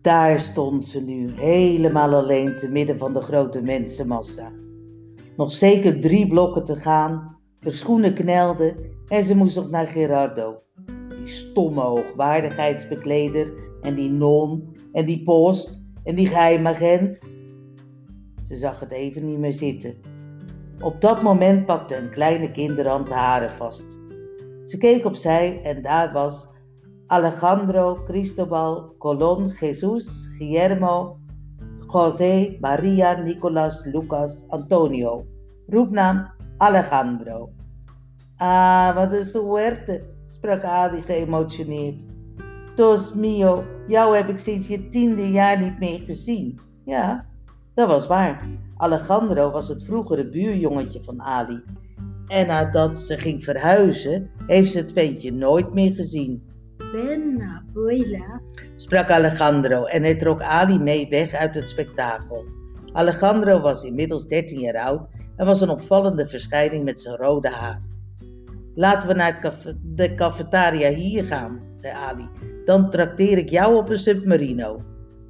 Daar stond ze nu, helemaal alleen te midden van de grote mensenmassa. Nog zeker 3 blokken te gaan, de schoenen knelden en ze moest nog naar Gerardo. Die stomme hoogwaardigheidsbekleder en die non en die post en die geheimagent. Ze zag het even niet meer zitten. Op dat moment pakte een kleine kinderhand haren vast. Ze keek opzij en daar was Alejandro, Cristobal, Colon, Jesus, Guillermo, José, Maria, Nicolas, Lucas, Antonio. Roepnaam Alejandro. Ah, wat een suerte, sprak Ali geëmotioneerd. Dios mio, jou heb ik sinds je 10e jaar niet meer gezien. Ja, dat was waar. Alejandro was het vroegere buurjongetje van Ali. En nadat ze ging verhuizen, heeft ze het ventje nooit meer gezien. Benna, abuela, sprak Alejandro en hij trok Ali mee weg uit het spektakel. Alejandro was inmiddels 13 jaar oud en was een opvallende verschijning met zijn rode haar. Laten we naar de cafetaria hier gaan, zei Ali. Dan trakteer ik jou op een submarino.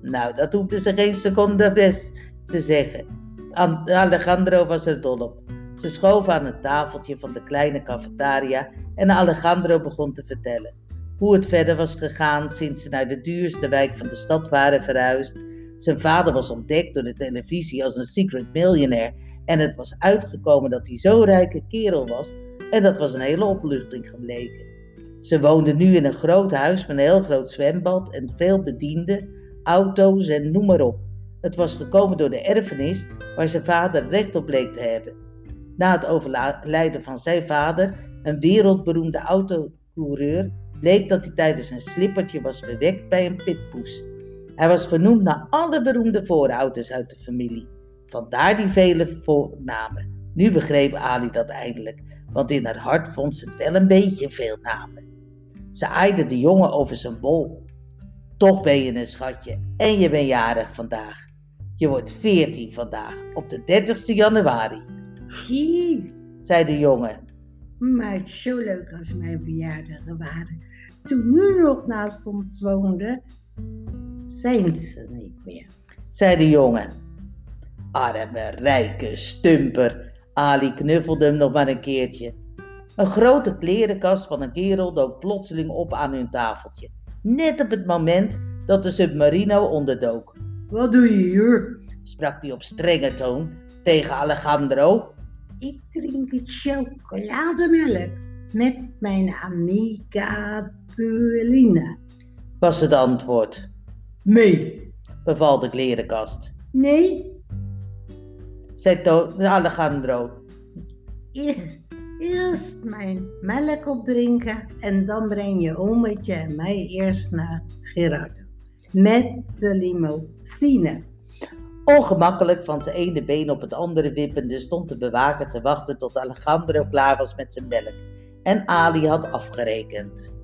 Nou, dat hoefde ze geen seconde best te zeggen. Alejandro was er dol op. Ze schoof aan het tafeltje van de kleine cafetaria en Alejandro begon te vertellen hoe het verder was gegaan sinds ze naar de duurste wijk van de stad waren verhuisd. Zijn vader was ontdekt door de televisie als een secret miljonair en het was uitgekomen dat hij zo'n rijke kerel was en dat was een hele opluchting gebleken. Ze woonden nu in een groot huis met een heel groot zwembad en veel bedienden, auto's en noem maar op. Het was gekomen door de erfenis waar zijn vader recht op bleek te hebben. Na het overlijden van zijn vader, een wereldberoemde autocoureur, bleek dat hij tijdens een slippertje was verwekt bij een pitpoes. Hij was genoemd naar alle beroemde voorouders uit de familie. Vandaar die vele voornamen. Nu begreep Ali dat eindelijk, want in haar hart vond ze het wel een beetje veel namen. Ze aaide de jongen over zijn bol. Toch ben je een schatje en je bent jarig vandaag. Je wordt 14 vandaag, op de 30ste januari. Gie, zei de jongen. Maar het is zo leuk als mijn verjaardagen waren. Toen nu nog naast ons woonden, zijn ze niet meer, zei de jongen. Arme, rijke stumper. Ali knuffelde hem nog maar een keertje. Een grote klerenkast van een kerel dook plotseling op aan hun tafeltje. Net op het moment dat de submarino onderdook. Wat doe je hier? Sprak hij op strenge toon tegen Alejandro. Ik drink het chocolademelk met mijn amiga Bueline, was het antwoord. Nee, beval de klerenkast. Nee, zei Alejandro. Eerst mijn melk opdrinken en dan breng je ommetje en mij eerst naar Gerardo. Met de limousine. Ongemakkelijk van zijn ene been op het andere wippende stond de bewaker te wachten tot Alejandro klaar was met zijn melk. En Ali had afgerekend.